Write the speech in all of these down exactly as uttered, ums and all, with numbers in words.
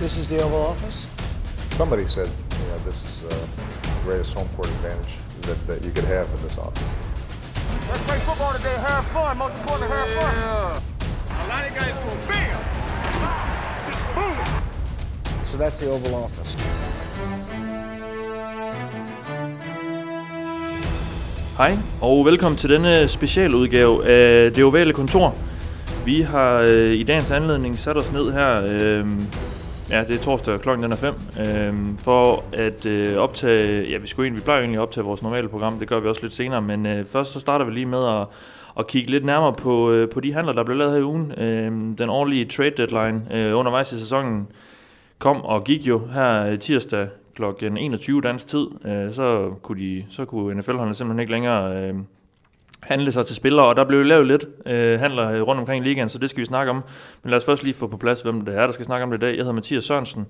This is the Oval Office. Somebody said, you know, this is uh, the greatest home court advantage that, that you could have in this office. Let's play football today. Have fun. Most important, have fun. Yeah. A lot of guys go bam, just boom. So that's the Oval Office. Hej og velkommen til denne specialudgave af Det Ovale Kontor. Vi har øh, i dagens anledning sat os ned her, øh, ja det er torsdag, klokken den er fem, øh, for at øh, optage, ja vi skulle egentlig, vi plejer egentlig at optage vores normale program, det gør vi også lidt senere, men øh, først så starter vi lige med at, at kigge lidt nærmere på, øh, på de handler, der blev lavet her i ugen. Øh, den årlige trade deadline øh, undervejs i sæsonen kom og gik jo her tirsdag klokken enogtyve dansk tid, øh, så kunne, de, så kunne N F L-holdene simpelthen ikke længere... Øh, handle sig til spillere, og der blev lavet lidt øh, handler rundt omkring i ligaen, så det skal vi snakke om. Men lad os først lige få på plads, hvem det er, der skal snakke om det i dag. Jeg hedder Mathias Sørensen.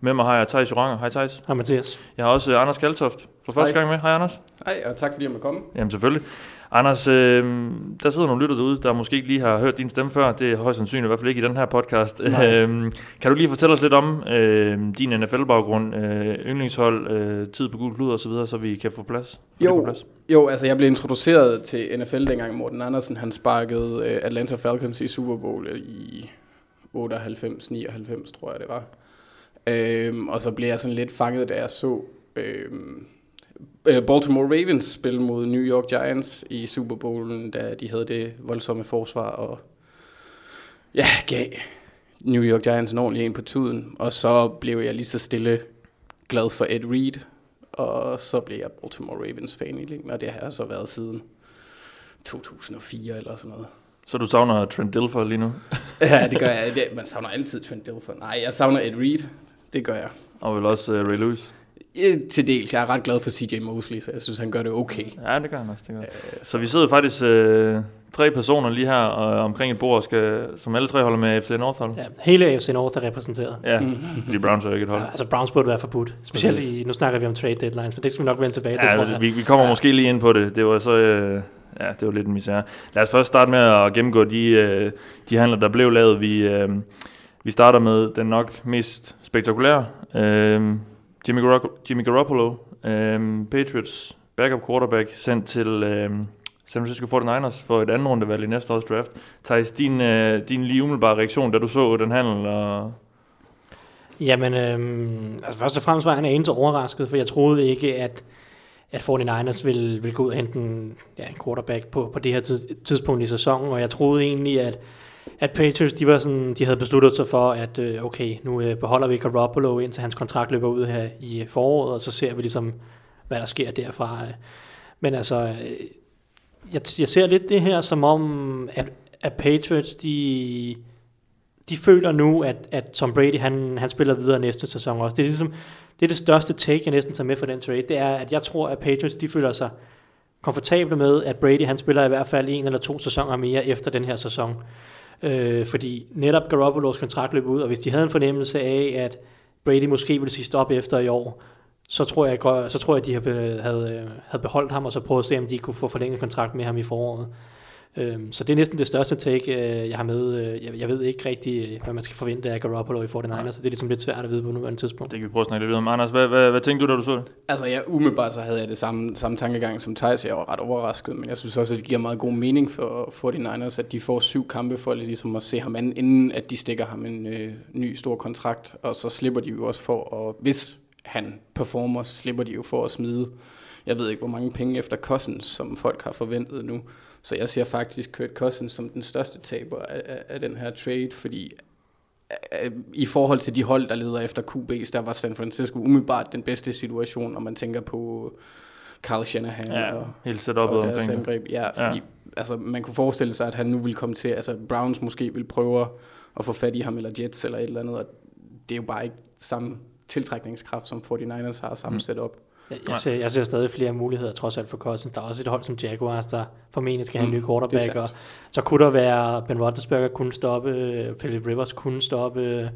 Med mig har jeg Theis Joranger. Hej Theis. Hej Mathias. Jeg har også Anders Kaldtoft for første Hej. gang med. Hej Anders. Hej, og tak fordi jeg måtte komme. Jamen selvfølgelig. Anders, øh, der sidder nogle lytter derude, der måske ikke lige har hørt din stemme før. Det er højst sandsynligt i hvert fald ikke i den her podcast. Øhm, kan du lige fortælle os lidt om øh, din N F L-baggrund, øh, yndlingshold, øh, tid på gul klud og så videre, så vi kan få plads? Få jo, plads. jo, altså jeg blev introduceret til N F L dengang Morten Andersen, han sparkede øh, Atlanta Falcons i Super Bowl i otteoghalvfems nioghalvfems, tror jeg det var. Øhm, og så blev jeg sådan lidt fanget, da jeg så... Øh, Baltimore Ravens spillede mod New York Giants i Super Bowlen, da de havde det voldsomme forsvar og ja, gav New York Giants en ordentlig en på tuden. Og så blev jeg lige så stille glad for Ed Reed, og så blev jeg Baltimore Ravens fan i længden, og det har så været siden to tusind og fire eller sådan noget. Så du savner Trent Dilfer lige nu? Ja, det gør jeg. Det, man savner altid Trent Dilfer. Nej, jeg savner Ed Reed. Det gør jeg. Og vel også uh, Ray Lewis? Til dels. Jeg er ret glad for C J Mosley, så jeg synes, han gør det okay. Ja, det gør han også. Det gør. Øh, så vi sidder faktisk øh, tre personer lige her øh, omkring et bord, skal, som alle tre holder med F C North-holdet. Ja, hele F C North er repræsenteret. Ja, mm-hmm. Fordi Browns er jo ikke et hold. Ja, altså Browns burde være forbudt. Specielt i, nu snakker vi om trade deadlines, men det skal vi nok vende tilbage til, ja, tror jeg. Vi, vi kommer ja. måske lige ind på det. Det var så... Øh, ja, det var lidt en misære. Lad os først starte med at gennemgå de, øh, de handler, der blev lavet. Vi, øh, vi starter med den nok mest spektakulære... Øh, Jimmy Garoppolo, Jimmy Garoppolo øhm, Patriots backup quarterback, sendt til øhm, San Francisco forty-niners for et andet rundevalg i næste års draft. Theis, din, øh, din lige umiddelbare reaktion, da du så den handel? Og... Jamen, øhm, altså først og fremmest var han egentlig overrasket, for jeg troede ikke, at, at forty-niners ville, ville gå ud og hente en, ja, en quarterback på, på det her tidspunkt i sæsonen, og jeg troede egentlig, at at Patriots, de var sådan, de havde besluttet sig for, at okay, nu beholder vi Garoppolo, indtil hans kontrakt løber ud her i foråret, og så ser vi ligesom, hvad der sker derfra. Men altså, jeg, jeg ser lidt det her, som om, at, at Patriots, de, de føler nu, at, at Tom Brady, han, han spiller videre næste sæson også. Det er ligesom, det er det største take, jeg næsten tager med for den trade, det er, at jeg tror, at Patriots, de føler sig komfortable med, at Brady, han spiller i hvert fald en eller to sæsoner mere efter den her sæson. Øh, fordi netop Garoppolos kontrakt løb ud, og hvis de havde en fornemmelse af, at Brady måske ville sige stop efter i år, så tror jeg, så tror jeg, de havde, havde, havde beholdt ham, og så prøvet at se, om de kunne få forlænget kontrakt med ham i foråret. Øh, så det er næsten det største take, jeg har med. Jeg, jeg ved ikke rigtig, hvad man skal forvente af Garoppolo i forty-niners, så det er ligesom lidt svært at vide på nuværende tidspunkt. Det kan vi prøve at snakke lidt om. Anders, hvad, hvad, hvad tænkte du, da du så det? Altså, jeg umiddelbart så havde jeg det samme, samme tankegang som Theis, jeg var ret overrasket, men jeg synes også, at det giver meget god mening for forty-niners, at de får syv kampe for ligesom at se ham anden, inden at de stikker ham en øh, ny stor kontrakt, og så slipper de jo også for, at, hvis han performer, så slipper de jo for at smide, jeg ved ikke, hvor mange penge efter Cousins, som folk har forventet nu. Så jeg ser faktisk Kurt Cousins som den største taber af, af, af den her trade, fordi af, i forhold til de hold, der leder efter Q B's, der var San Francisco umiddelbart den bedste situation, når man tænker på Kyle Shanahan ja, og, og deres angreb. Ja, fordi, ja. Altså, man kunne forestille sig, at han nu ville komme til, altså Browns måske ville prøve at få fat i ham, eller Jets eller et eller andet, og det er jo bare ikke samme tiltrækningskraft, som forty-niners har samme mm. setup. Jeg, jeg, ser, jeg ser stadig flere muligheder trods alt for Cousins. Der er også et hold som Jaguars, der formentlig skal have mm, en ny quarterback, og så kunne der være Ben Roethlisberger kunne stoppe, Philip Rivers kunne stoppe,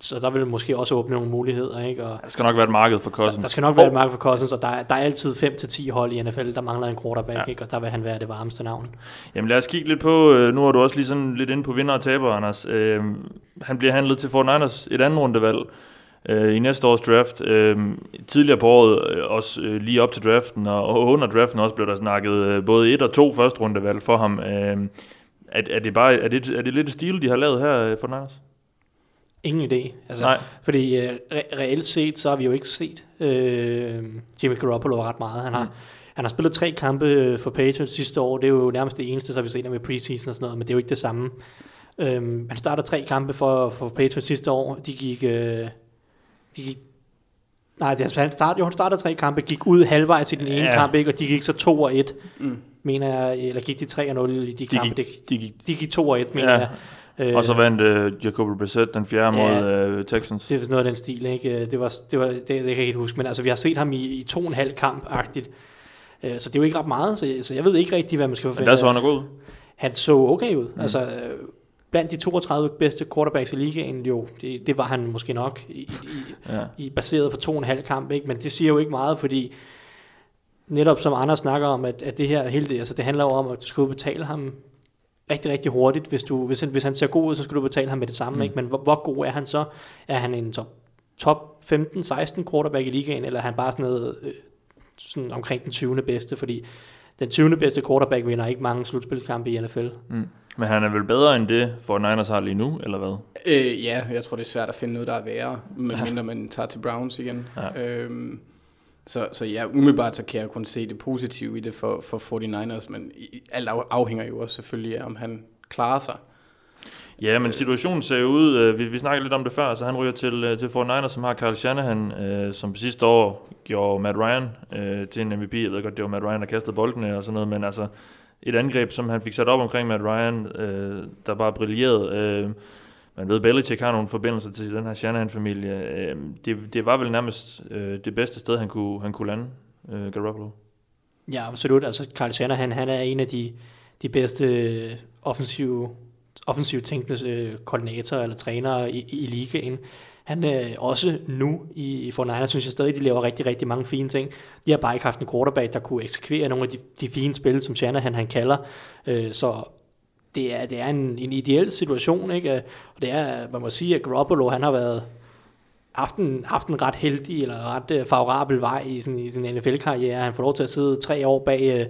så der vil måske også åbne nogle muligheder, ikke? Og der skal nok være et marked for Cousins. Der, der skal nok være oh. et marked for Cousins, og der, der er altid fem til ti hold i N F L, der mangler en quarterback, ja. Ikke? Og der vil han være det varmeste navn. Jamen lad os kigge lidt på, nu er du også lige sådan lidt inde på vinder og taber, Anders. Øh, han bliver handlet til forty-niners, et andet rundevalg i næste års draft. Tidligere på året, også lige op til draften og under draften også, blev der snakket både et og to første rundevalg for ham. Er, er, det, bare, er, det, er det lidt stil, de har lavet her for Niners? Ingen idé. Altså, Nej. Fordi re- reelt set, så har vi jo ikke set øh, Jimmy Garoppolo ret meget. Han har, mm. han har spillet tre kampe for Patriots sidste år. Det er jo nærmest det eneste, så vi set ham i preseason og sådan noget, men det er jo ikke det samme. Øh, han starter tre kampe for, for Patriots sidste år. De gik... Øh, De gik, nej, det, han, start, jo, han startede tre kampe, gik ud halvvejs i den ene ja. kamp, ikke? Og de gik så to og et, mm. mener jeg, eller gik de tre og nul i de, de kampe? Gik, de, gik, de gik to og et, mener ja. jeg. Øh, og så vandt øh, Jacoby Brissett den fjerde ja, mod øh, Texans. Det er noget af den stil, ikke? Det, var, det, var, det, det kan jeg ikke huske, men altså, vi har set ham i, i to og en halv kamp-agtigt, øh, så det er jo ikke ret meget, så, så jeg ved ikke rigtig, hvad man skal forvente. Men der så han god ud. Han så okay ud, mm. altså... Øh, blandt de toogtredive bedste quarterbacks i ligaen, jo, det, det var han måske nok, i, i, ja. i, baseret på to og en halv kamp, ikke? Men det siger jo ikke meget, fordi netop som Anders snakker om, at, at det her hele det, altså det handler jo om, at du skal betale ham rigtig, rigtig hurtigt. Hvis, du, hvis, han, hvis han ser god ud, så skal du betale ham med det samme, mm. ikke? Men hvor, hvor god er han så? Er han en top, top femten til seksten quarterback i ligaen, eller er han bare sådan noget øh, sådan omkring den tyvende bedste, fordi den tyvende bedste quarterback vinder ikke mange slutspilskampe i N F L. Mm. Men han er vel bedre end det, for Niners har lige nu, eller hvad? Øh, ja, jeg tror, det er svært at finde noget, der er værre, medmindre ja. man tager til Browns igen. Ja. Øhm, så, så ja, umiddelbart så kan jeg kun se det positive i det for, for forty-niners, men alt afhænger jo også selvfølgelig af, om han klarer sig. Ja, men situationen ser jo ud, vi, vi snakkede lidt om det før, så han ryger til, til forty-niners, som har Kyle Shanahan, øh, som sidste år gjorde Matt Ryan øh, til en M V P. Jeg ved godt, det var Matt Ryan, der kastede boldene og sådan noget, men altså et angreb, som han fik sat op omkring Matt Ryan, øh, der bare brillerede. Øh, man ved, Belichick har nogle forbindelser til den her Shanahan-familie. Øh, det, det var vel nærmest øh, det bedste sted, han kunne, han kunne lande, øh, Garoppolo. Ja, absolut. Altså Kyle Shanahan, han er en af de, de bedste offensive offensivt tænkende øh, koordinator eller trænere i, i, i ligaen. Han er øh, også nu i forty-niners, synes jeg stadig, de laver rigtig, rigtig mange fine ting. De har bare ikke haft en quarterback, der kunne eksekvere nogle af de, de fine spil, som Shanahan han kalder. Øh, så det er, det er en, en ideel situation, ikke? Og det er, man må sige, at Garoppolo, han har været haft en, haft en ret heldig eller ret øh, favorabel vej i sin, i sin N F L-karriere. Han får lov til at sidde tre år bag... Øh,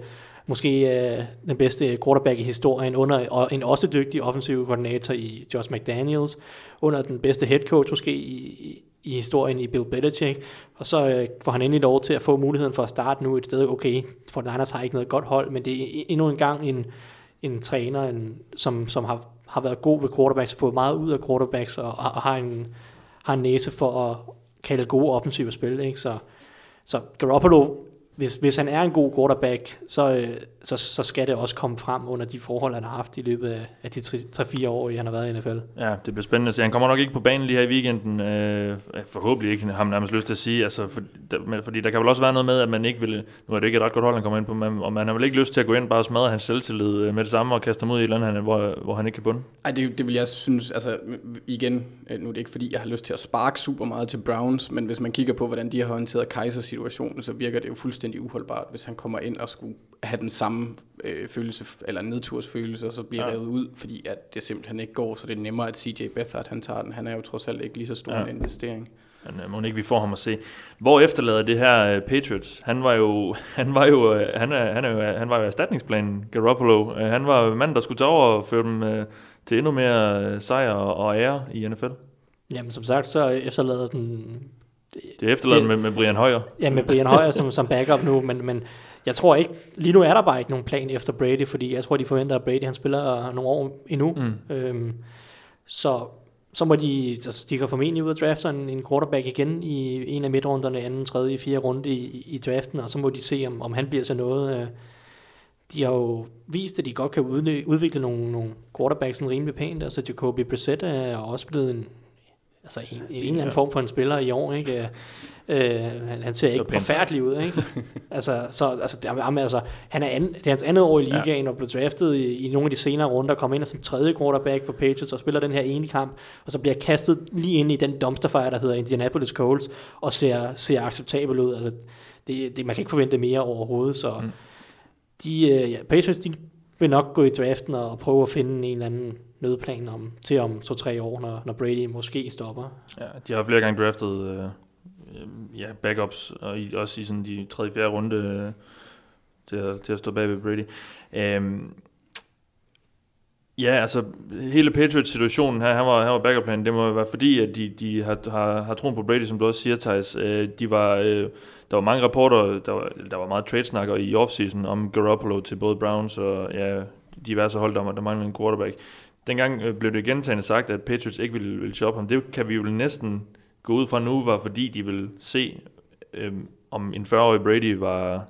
Måske øh, den bedste quarterback i historien, under og en også dygtig offensiv koordinator i Josh McDaniels, under den bedste head coach måske i, i, i historien i Bill Belichick, og så øh, får han endelig lov til at få muligheden for at starte nu et sted. Okay, for Niners har ikke noget godt hold, men det er endnu en gang en, en træner, en, som, som har, har været god ved quarterbacks, fået meget ud af quarterbacks, og, og har, en, har en næse for at kalde gode offensive spil, ikke? Så, så Garoppolo... Hvis, hvis han er en god quarterback, så, så, så skal det også komme frem under de forhold, han har haft i løbet af, af de tre til fire år, han har været i N F L. Ja, det bliver spændende at se. Han kommer nok ikke på banen lige her i weekenden. Øh, forhåbentlig ikke, har man nærmest lyst til at sige. Altså, for, der, men, fordi der kan vel også være noget med, at man ikke vil... Nu er det ikke et ret godt hold, han kommer ind på, men, og man har vel ikke lyst til at gå ind og bare smadre hans selvtillid med det samme og kaste ham ud i et eller andet, hvor, hvor han ikke kan bunde. Ej, det, det vil jeg synes... Altså, igen, nu er det ikke fordi, jeg har lyst til at sparke super meget til Browns, men hvis man kigger på, hvordan de har håndteret Kaiser-situationen, så virker det jo fuldstændig uholdbart, hvis han kommer ind og skulle have den samme øh, følelse, eller nedtursfølelse, og så bliver ja. revet ud, fordi at det simpelthen ikke går, så det er nemmere, at C J Beathard, han tager den. Han er jo trods alt ikke lige så stor ja. en investering. Men må ikke vi får ham at se. Hvor efterlader det her uh, Patriots? Han var jo, han var jo, uh, han er, han er jo, han var jo erstatningsplanen, Garoppolo. Uh, han var manden, der skulle tage over og føre dem uh, til endnu mere uh, sejr og ære i N F L. Jamen som sagt, så efterlader den Det er efterladet med, med Brian Hoyer. Ja, med Brian Hoyer som, som backup nu, men, men jeg tror ikke, lige nu er der bare ikke nogen plan efter Brady, fordi jeg tror, de forventer, at Brady han spiller nogle år endnu. Mm. Øhm, så, så må de, altså, de kan formentlig ud og drafte en, en quarterback igen i en af midtrunderne, anden, tredje, fjerde runde i, i draften, og så må de se, om, om han bliver så noget... Øh, de har jo vist, at de godt kan udvikle nogle, nogle quarterbacks sådan rimelig pænt, altså Jacoby Brissett er også blevet en... altså en, en eller anden form for en spiller i år, ikke? Øh, han, han ser ikke forfærdelig ud, ikke? altså, så, altså, jamen, altså, han er an, det er hans andet år i ligaen, ja. Og blev draftet i, i nogle af de senere runder, kom ind som tredje quarterback for Patriots og spiller den her ene kamp, og så bliver kastet lige ind i den dumpsterfire, der hedder Indianapolis Colts, og ser, ser acceptabel ud. Altså, det, det, man kan ikke forvente mere overhovedet, så mm. de, ja, Patriots, de vil nok gå i draften og prøve at finde en eller anden nødplan om, til om to-tre år, når, når Brady måske stopper. Ja, de har flere gange draftet øh, ja, backups, og i, også i sådan de tredje-fjerde runde øh, til, at, til at stå bag ved Brady. Øhm, ja, altså hele Patriots-situationen her, han var, han var backup-planen, det må være fordi, at de, de har, har, har troen på Brady, som du også siger, Theis. Øh, de var... Øh, Der var mange rapporter, der var, der var meget tradesnakker i offseason om Garoppolo til både Browns og ja, diverse hold, der, der manglede en quarterback. Dengang blev det gentagende sagt, at Patriots ikke ville, ville shoppe ham. Det kan vi jo næsten gå ud fra nu, var fordi de ville se, øhm, om en fyrre-årig Brady var,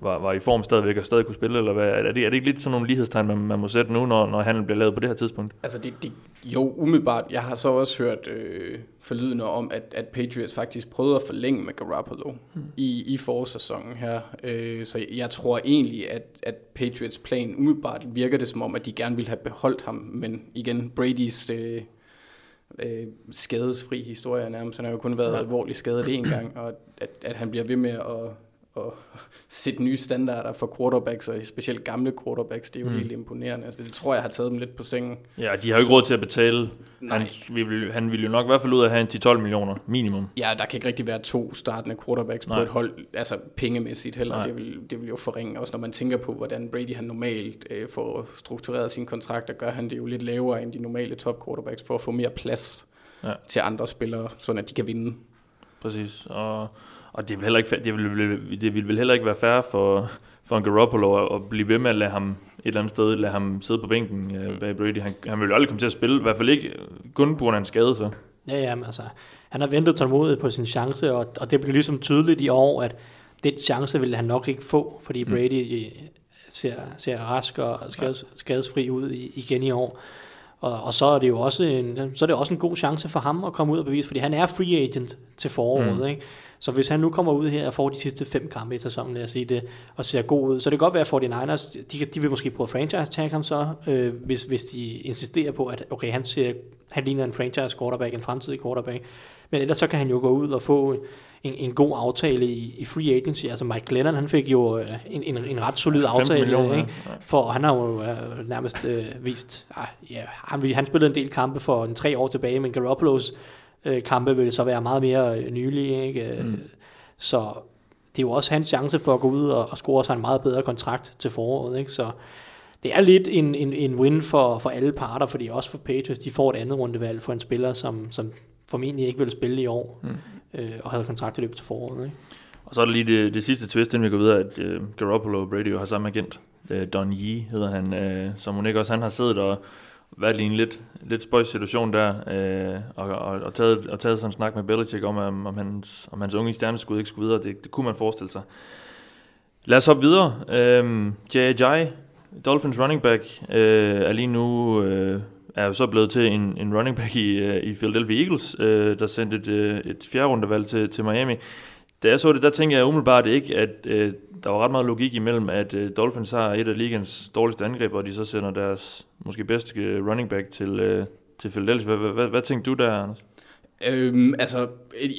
var, var i form stadigvæk og stadig kunne spille, eller hvad? Er det, er det ikke lidt sådan nogle lighedstegn, man, man må sætte nu, når, når handlen bliver lavet på det her tidspunkt? Altså det, det, jo, umiddelbart. Jeg har så også hørt øh, forlydende om, at, at Patriots faktisk prøvede at forlænge med Garoppolo hmm. i, i forårssæsonen her. Øh, så jeg tror egentlig, at, at Patriots plan umiddelbart virker det som om, at de gerne ville have beholdt ham. Men igen, Bradys øh, øh, skadesfri historie nærmest. Han har jo kun været ja. alvorligt skadet en gang, og at, at han bliver ved med at... og sætte nye standarder for quarterbacks, og specielt gamle quarterbacks, det er jo mm. helt imponerende. Altså, det tror jeg har taget dem lidt på sengen. Ja, de har jo ikke råd til at betale. Nej. Han, vil, han ville jo nok i hvert fald ud af at have en ti til tolv millioner minimum. Ja, der kan ikke rigtig være to startende quarterbacks Nej. på et hold, altså pengemæssigt heller. Det vil, det vil jo forringe, også når man tænker på, hvordan Brady han normalt øh, får struktureret sin kontrakt, og gør han det jo lidt lavere end de normale top quarterbacks, for at få mere plads ja. til andre spillere, sådan at de kan vinde. Præcis, og... Og det vil heller ikke det vil, det vil heller ikke være fair for for en Garoppolo at blive ved med at lade ham et eller andet sted lade ham sidde på bænken øh, bag Brady. Han, han vil jo aldrig komme til at spille, i hvert fald ikke kun på grund af en skade så. Ja, ja, men altså han har ventet tålmodigt på sin chance, og, og det blev ligesom tydeligt i år, at den chance ville han nok ikke få, fordi Brady mm. ser ser rask og skades, skadesfri ud i, igen i år. Og, og så er det jo også en så er det også en god chance for ham at komme ud og bevise, fordi han er free agent til foråret, mm. ikke? Så hvis han nu kommer ud her og får de sidste fem kampe i sæsonen, lad os sige det, og ser god ud, så det kan godt være, at forty-niners, de, de vil måske prøve at franchise-tag ham så, øh, hvis, hvis de insisterer på, at okay, han, ser, han ligner en franchise-quarterback, en fremtidig quarterback, men ellers så kan han jo gå ud og få en, en god aftale i, i free agency. Altså Mike Glennon, han fik jo øh, en, en, en ret solid aftale, millioner, ikke? For han har jo øh, nærmest øh, vist, ah, yeah, han, han spillede en del kampe for en tre år tilbage, men Garoppolo's kampe vil så være meget mere nylige, ikke? Mm. Så det er jo også hans chance for at gå ud og, og score sig en meget bedre kontrakt til foråret, ikke? Så det er lidt en, en, en win for, for alle parter, fordi også for Patriots, de får et andet rundevalg for en spiller, som, som formentlig ikke vil spille i år, mm. øh, og havde kontrakt i løbet til foråret, ikke? Og så er der lige det, det sidste twist, inden vi går videre, at øh, Garoppolo og Brady har samme agent, øh, Don Yee hedder han, øh, som hun ikke også, han har siddet og været lige en lidt, lidt spøjs situation der, øh, og, og, og taget, og taget sådan en snak med Belichick om, om, om, hans, om hans unge stjerneskud ikke skulle videre. Det, det kunne man forestille sig. Lad os hoppe videre. Øh, J J, Dolphins running back, øh, er lige nu øh, er jo så blevet til en, en running back i, øh, i Philadelphia Eagles, øh, der sendte et, øh, et fjerde rundevalg til, til Miami. Da jeg så det, der tænkte jeg umiddelbart ikke, at øh, der var ret meget logik imellem, at øh, Dolphins har et af ligens dårligste angreb, og de så sender deres måske bedste running back til, øh, til Philadelphia. Hvad, hvad, hvad tænkte du der, Anders? Øhm, altså,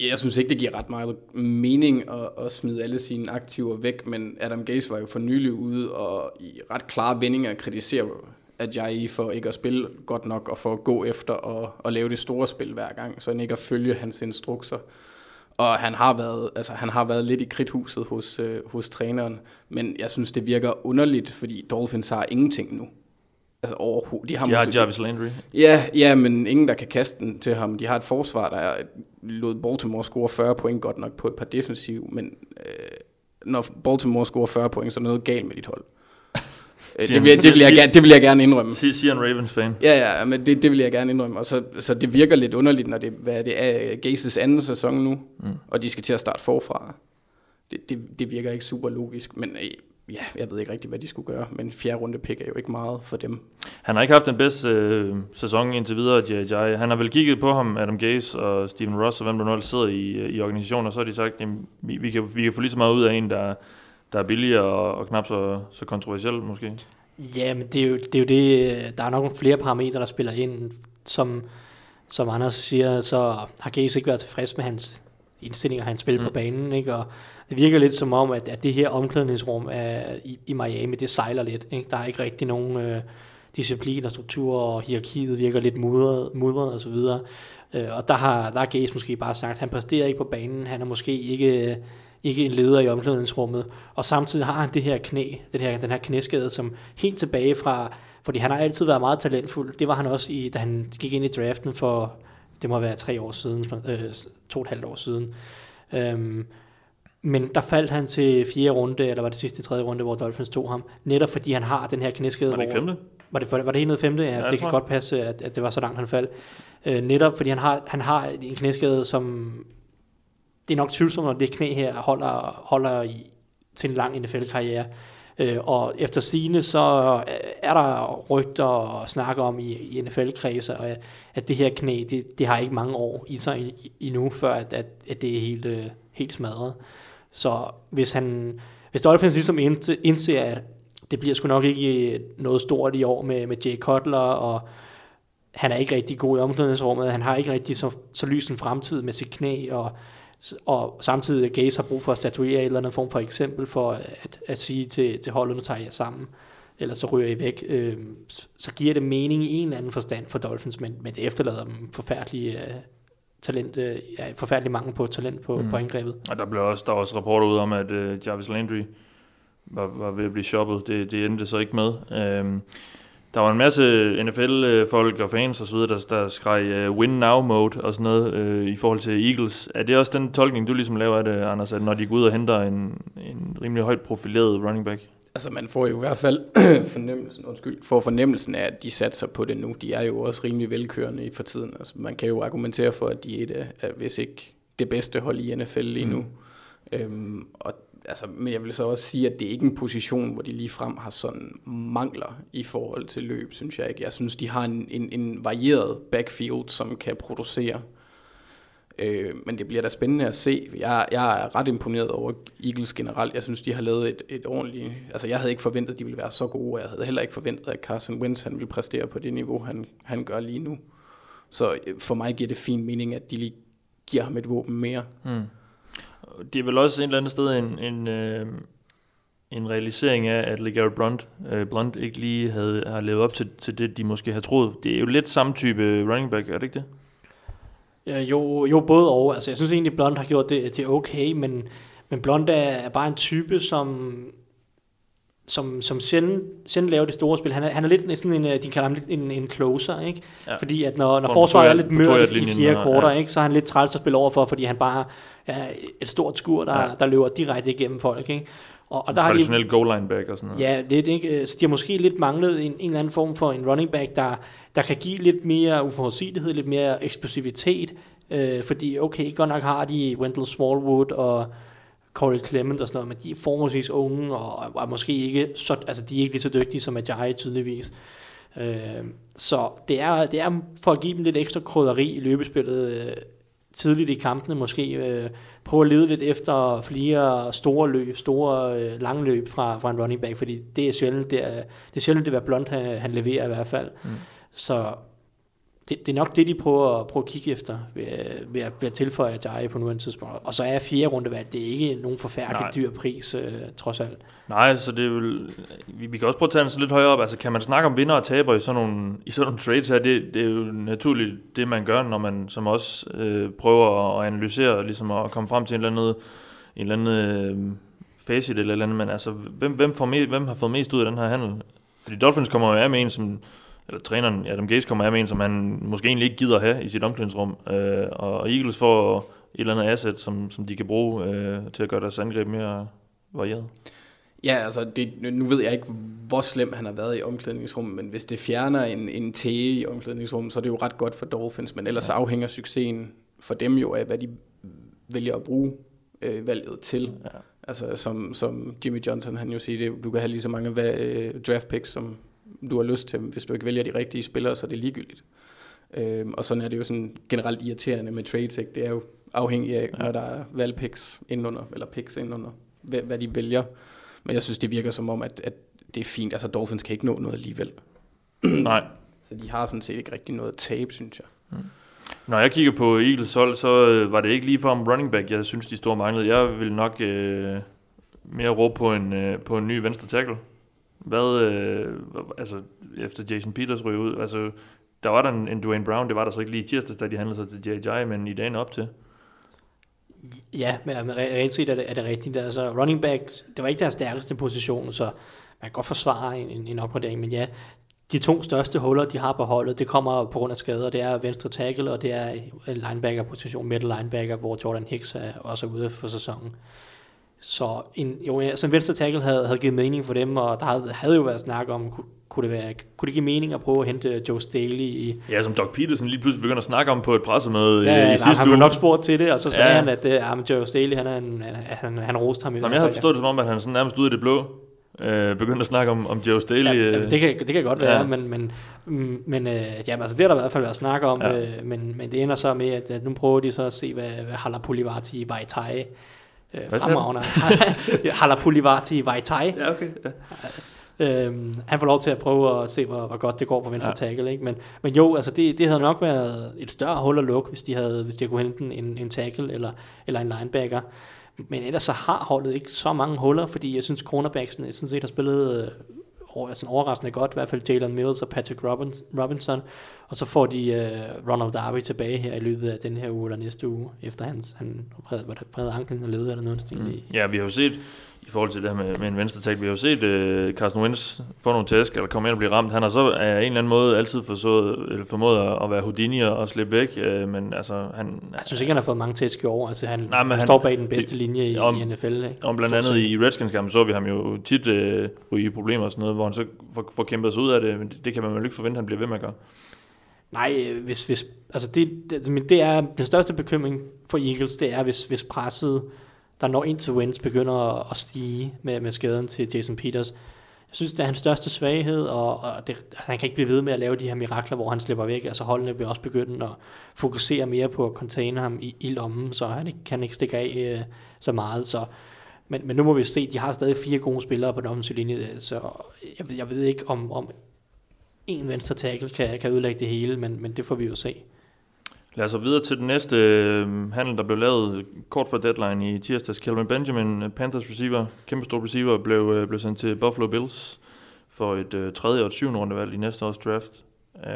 jeg synes ikke, det giver ret meget mening at, at smide alle sine aktiver væk, men Adam Gase var jo for nylig ude og i ret klare vendinger kritiserer Ajayi for ikke at spille godt nok, og for at gå efter og, og lave det store spil hver gang, så han ikke at følge hans instrukser. Og han har været, altså han har været lidt i kridthuset hos, øh, hos træneren, men jeg synes, det virker underligt, fordi Dolphins har ingenting nu. Altså overhovedet. De har, de har Jarvis Landry. Ja, ja, men ingen, der kan kaste den til ham. De har et forsvar, der er, lod Baltimore score fyrre point godt nok på et par defensiv, men øh, når Baltimore scorer fyrre point, så er der noget galt med dit hold. Det vil, det, vil jeg, det vil jeg gerne indrømme. Siger en Ravens-fan. Ja, ja, men det, det vil jeg gerne indrømme. Og så, så det virker lidt underligt, når det, hvad det er Gases anden sæson nu, mm. og de skal til at starte forfra. Det, det, det virker ikke super logisk, men ja, jeg ved ikke rigtig, hvad de skulle gøre, men fjerde runde pick er jo ikke meget for dem. Han har ikke haft den bedste øh, sæson indtil videre, J J. Han har vel kigget på ham, Adam Gase og Stephen Ross, og hvem der nu sidder i, i organisationen, og så har de sagt, jamen, vi, vi, kan, vi kan få lige så meget ud af en, der, der er billig og, og knap så, så kontroversiel måske. Ja, men det er, jo, det er jo det, der er nok flere parametre, der spiller ind, som, som Anders siger, så har Gase ikke været tilfreds med hans indstillinger, han spiller mm. på banen, ikke? Og det virker lidt som om, at, at det her omklædningsrum er, i, i Miami, det sejler lidt, ikke? Der er ikke rigtig nogen øh, disciplin og struktur, og hierarkiet virker lidt mudret, mudret og så videre. Øh, og der har, der har Gase måske bare sagt, han præsterer ikke på banen, han er måske ikke, ikke en leder i omklædningsrummet, og samtidig har han det her knæ, den her, den her knæskade, som helt tilbage fra, fordi han har altid været meget talentfuld, det var han også, i, da han gik ind i draften for, det må være tre år siden, øh, to og et halvt år siden. Øhm, men der faldt han til fjerde runde, eller var det sidste tredje runde, hvor Dolphins tog ham, netop fordi han har den her knæskade. Var det ikke femte? Var det, var det helt nede femte? Ja, ja, det kan godt passe, at, at det var så langt, han faldt. Øh, netop fordi han har, han har en knæskade, som det er nok tvivlsomt, når det knæ her holder, holder i, til en lang N F L-karriere. Øh, og efter sigende, så er der rygter og snakker om i, i N F L-kredser, og at det her knæ, det, det har ikke mange år i sig endnu, før at, at, at det er helt, øh, helt smadret. Så hvis han, hvis Dolphins ligesom indser, at det bliver sgu nok ikke noget stort i år med, med Jay Cutler, og han er ikke rigtig god i omklædningsrummet, han har ikke rigtig så, så lys en fremtid med sit knæ, og og samtidig Gase har brug for at statuere en eller anden form for eksempel for at, at sige til, til holdet, nu tager jeg sammen, eller så ryger I væk, øh, så giver det mening i en eller anden forstand for Dolphins, men, men det efterlader dem forfærdelig, øh, talent, øh, ja, forfærdelig mangel på talent på, mm. på angrebet. Og der blev også, der også rapporter ud om, at øh, Jarvis Landry var, var ved at blive shoppet, det, det endte så ikke med. Øh, Der var en masse N F L-folk og fans osv., der, der skreg uh, win now mode og sådan noget uh, i forhold til Eagles. Er det også den tolkning, du ligesom laver af det, Anders, at når de går ud og henter en, en rimelig højt profileret running back? Altså man får jo i hvert fald fornemmelsen, undskyld, får fornemmelsen af, at de satser på det nu. De er jo også rimelig velkørende for tiden. Altså, man kan jo argumentere for, at de er et af, hvis ikke det bedste hold i N F L lige nu. Mm. Øhm, og Altså, men jeg vil så også sige, at det ikke er en position, hvor de lige frem har sådan mangler i forhold til løb, synes jeg ikke. Jeg synes, de har en, en, en varieret backfield, som kan producere. Øh, men det bliver da spændende at se. Jeg, jeg er ret imponeret over Eagles generelt. Jeg synes, de har lavet et, et ordentligt... Altså, jeg havde ikke forventet, at de ville være så gode. Jeg havde heller ikke forventet, at Carson Wentz han ville præstere på det niveau, han, han gør lige nu. Så for mig giver det fin mening, at de lige giver ham et våben mere. Mm. Det er vel også et eller andet sted en, en, øh, en realisering af, at LeGarrette Blount, øh, Blount ikke lige havde, har levet op til, til det, de måske havde troet. Det er jo lidt samme type running back, er det ikke det? Ja, jo, jo, både og. Altså, jeg synes egentlig, Blount har gjort det til okay, men, men Blount er, er bare en type, som, som, som sjældent, sjældent laver det store spil. Han er, han er lidt sådan en, de kalder ham lidt en, en closer, ikke? Ja. Fordi at når, når forsvaret er lidt mørt i fjerde kvarter, ja. Så er han lidt træls at spille over for, fordi han bare... Ja, et stort skur, der, ja. der løber direkte igennem folk, ikke? Og, og der traditionel har de, goal-lineback og sådan noget. Ja, lidt, ikke? Så de har måske lidt manglet en, en eller anden form for en running back, der, der kan give lidt mere uforudsigelighed, lidt mere eksplosivitet, øh, fordi okay, godt nok har de Wendell Smallwood og Corey Clement og sådan noget, men de er forholdsvis unge, og, og måske ikke så, altså de er ikke lige så dygtige som Ajayi tydeligvis. Øh, så det er, det er for at give dem lidt ekstra krydderi i løbespillet, øh, tidligt i kampene måske, øh, prøve at lede lidt efter flere store løb, store øh, lange løb fra, fra en running back, fordi det er sjældent, det er, det er sjældent, det er Blount, han, han leverer i hvert fald. Mm. Så det, det er nok det, de prøver, prøver at kigge efter, ved, ved, at, ved at tilføje Ajayi på nuværende tidspunkt. Og så er fjerde rundevalg, det er ikke nogen forfærdelig Nej. dyr pris, øh, trods alt. Nej, så det er vel, vi, vi kan også prøve at tage den så lidt højere op. Altså, kan man snakke om vinder og taber i sådan nogle, i sådan nogle trades her? Det, det er jo naturligt det, man gør, når man som også øh, prøver at analysere, ligesom at komme frem til en eller anden, en eller anden øh, facet eller andet. Men altså, hvem, hvem, får me, hvem har fået mest ud af den her handel? Fordi Dolphins kommer jo af med en, som... eller træneren Adam Gase kommer af med en, som han måske egentlig ikke gider have i sit omklædningsrum, øh, og Eagles får et eller andet asset, som, som de kan bruge øh, til at gøre deres angreb mere varieret. Ja, altså, det, nu ved jeg ikke, hvor slem han har været i omklædningsrummet, men hvis det fjerner en, en tæge i omklædningsrummet, så er det jo ret godt for Dolphins, men ellers ja. afhænger succesen for dem jo af, hvad de vælger at bruge øh, valget til. Ja. Altså som, som Jimmy Johnson, han jo siger, det, du kan have lige så mange va- draft picks, som du har lyst til, hvis du ikke vælger de rigtige spillere, så er det ligegyldigt. Øhm, og sådan er det jo sådan generelt irriterende med trades, ikke? Det er jo afhængigt af, ja. Når der er valgpicks indenunder, eller picks indenunder, hvad, hvad de vælger. Men jeg synes, det virker som om, at, at det er fint. Altså Dolphins kan ikke nå noget alligevel. Nej. Så de har sådan set ikke rigtig noget tab, synes jeg. Mm. Når jeg kigger på Eagles hold, så var det ikke lige om running back, jeg synes, de store manglede. Jeg vil nok øh, mere råbe på en, øh, på en ny venstre tackle. Hvad, øh, altså, efter Jason Peters ryger ud, altså, der var der en, en Duane Brown, det var der så ikke lige i tirsdags, da de handlede sig til J J, men i dagen op til. Ja, men rent set er det, er det rigtigt. Altså, running back, det var ikke deres stærkeste position, så man kan godt forsvare en, en, en opgradering, men ja, de to største huller, de har på holdet, det kommer på grund af skader. Det er venstre tackle, og det er linebacker-position, middle linebacker, hvor Jordan Hicks er også ude for sæsonen. Så en, jo, altså en venstre tackle havde, havde givet mening for dem, og der havde, havde jo været snak om, kunne, kunne, det være, kunne det give mening at prøve at hente Joe Staley i... Ja, som Doug Peterson lige pludselig begynder at snakke om på et pressemøde ja, i, i nej, sidste uge. Ja, han blev nok spurgt til det, og så sagde ja. han, at uh, Joe Staley, han, han, han, han roste ham i... Nå, jeg har forstået det som om, at han sådan nærmest ud af det blå. Øh, begyndte at snakke om, om Joe Staley. Ja, det, kan, det kan godt være, ja. men, men, men øh, jamen, altså, det har der i hvert fald været snak om, ja. øh, men, men det ender så med, at, at nu prøver de så at se, hvad, hvad Halapulivarti Vaitai øh, fremragende. Halapulivarti Vaitai. Ja, okay. Ja. Øh, han får lov til at prøve at se, hvor, hvor godt det går på venstre ja. tackle. Ikke? Men, men jo, altså det, det havde nok været et større hul at lukke, hvis de havde, hvis de kunne hente en, en tackle eller, eller en linebacker. Men ellers så har holdet ikke så mange huller, fordi jeg synes, cornerbacksen sådan set har spillet øh, altså overraskende godt, i hvert fald Jalen Mills og Patrick Robinson, og så får de øh, Ronald Darby tilbage her i løbet af den her uge eller næste uge, efter hans, han bredte anklen og lede eller noget stil. Mm. Ja, vi har jo set, i forhold til det her med, med en venstre tackle, vi har jo set øh, Carson Wentz få nogle tæsk, eller komme ind og blive ramt. Han har så af en eller anden måde altid forsøget, eller formået at være Houdini og slippe væk, øh, men altså han... Jeg synes ikke, han har fået mange tæsk i år, altså han, nej, han står bag den bedste linje i, om, i N F L. Ikke? Om blandt andet i Redskins-kampen så vi ham jo tit øh, ryge i problemer og sådan noget, hvor han så får, får kæmpet sig ud af det, men det, det kan man jo ikke forvente, han bliver ved med at gøre. Nej, hvis, hvis, altså det, det, men det er den største bekymring for Eagles, det er, hvis, hvis presset der når ind til Wentz begynder at stige med, med skaden til Jason Peters. Jeg synes, det er hans største svaghed, og, og det, han kan ikke blive ved med at lave de her mirakler, hvor han slipper væk. Altså holdene bliver også begyndt at fokusere mere på at containe ham i, i lommen, så han ikke, kan ikke stikke af øh, så meget. Så. Men, men nu må vi se, de har stadig fire gode spillere på den offensive linje, så jeg, jeg ved ikke, om, om en venstre tackle kan, kan ødelægge det hele, men, men det får vi jo se. Lad os så videre til den næste øh, handel, der blev lavet kort før deadline i tirsdags. Kelvin Benjamin, Panthers receiver, kæmpe stor receiver, blev, øh, blev sendt til Buffalo Bills for et øh, tredje og et syvende rundevalg i næste års draft. Øh,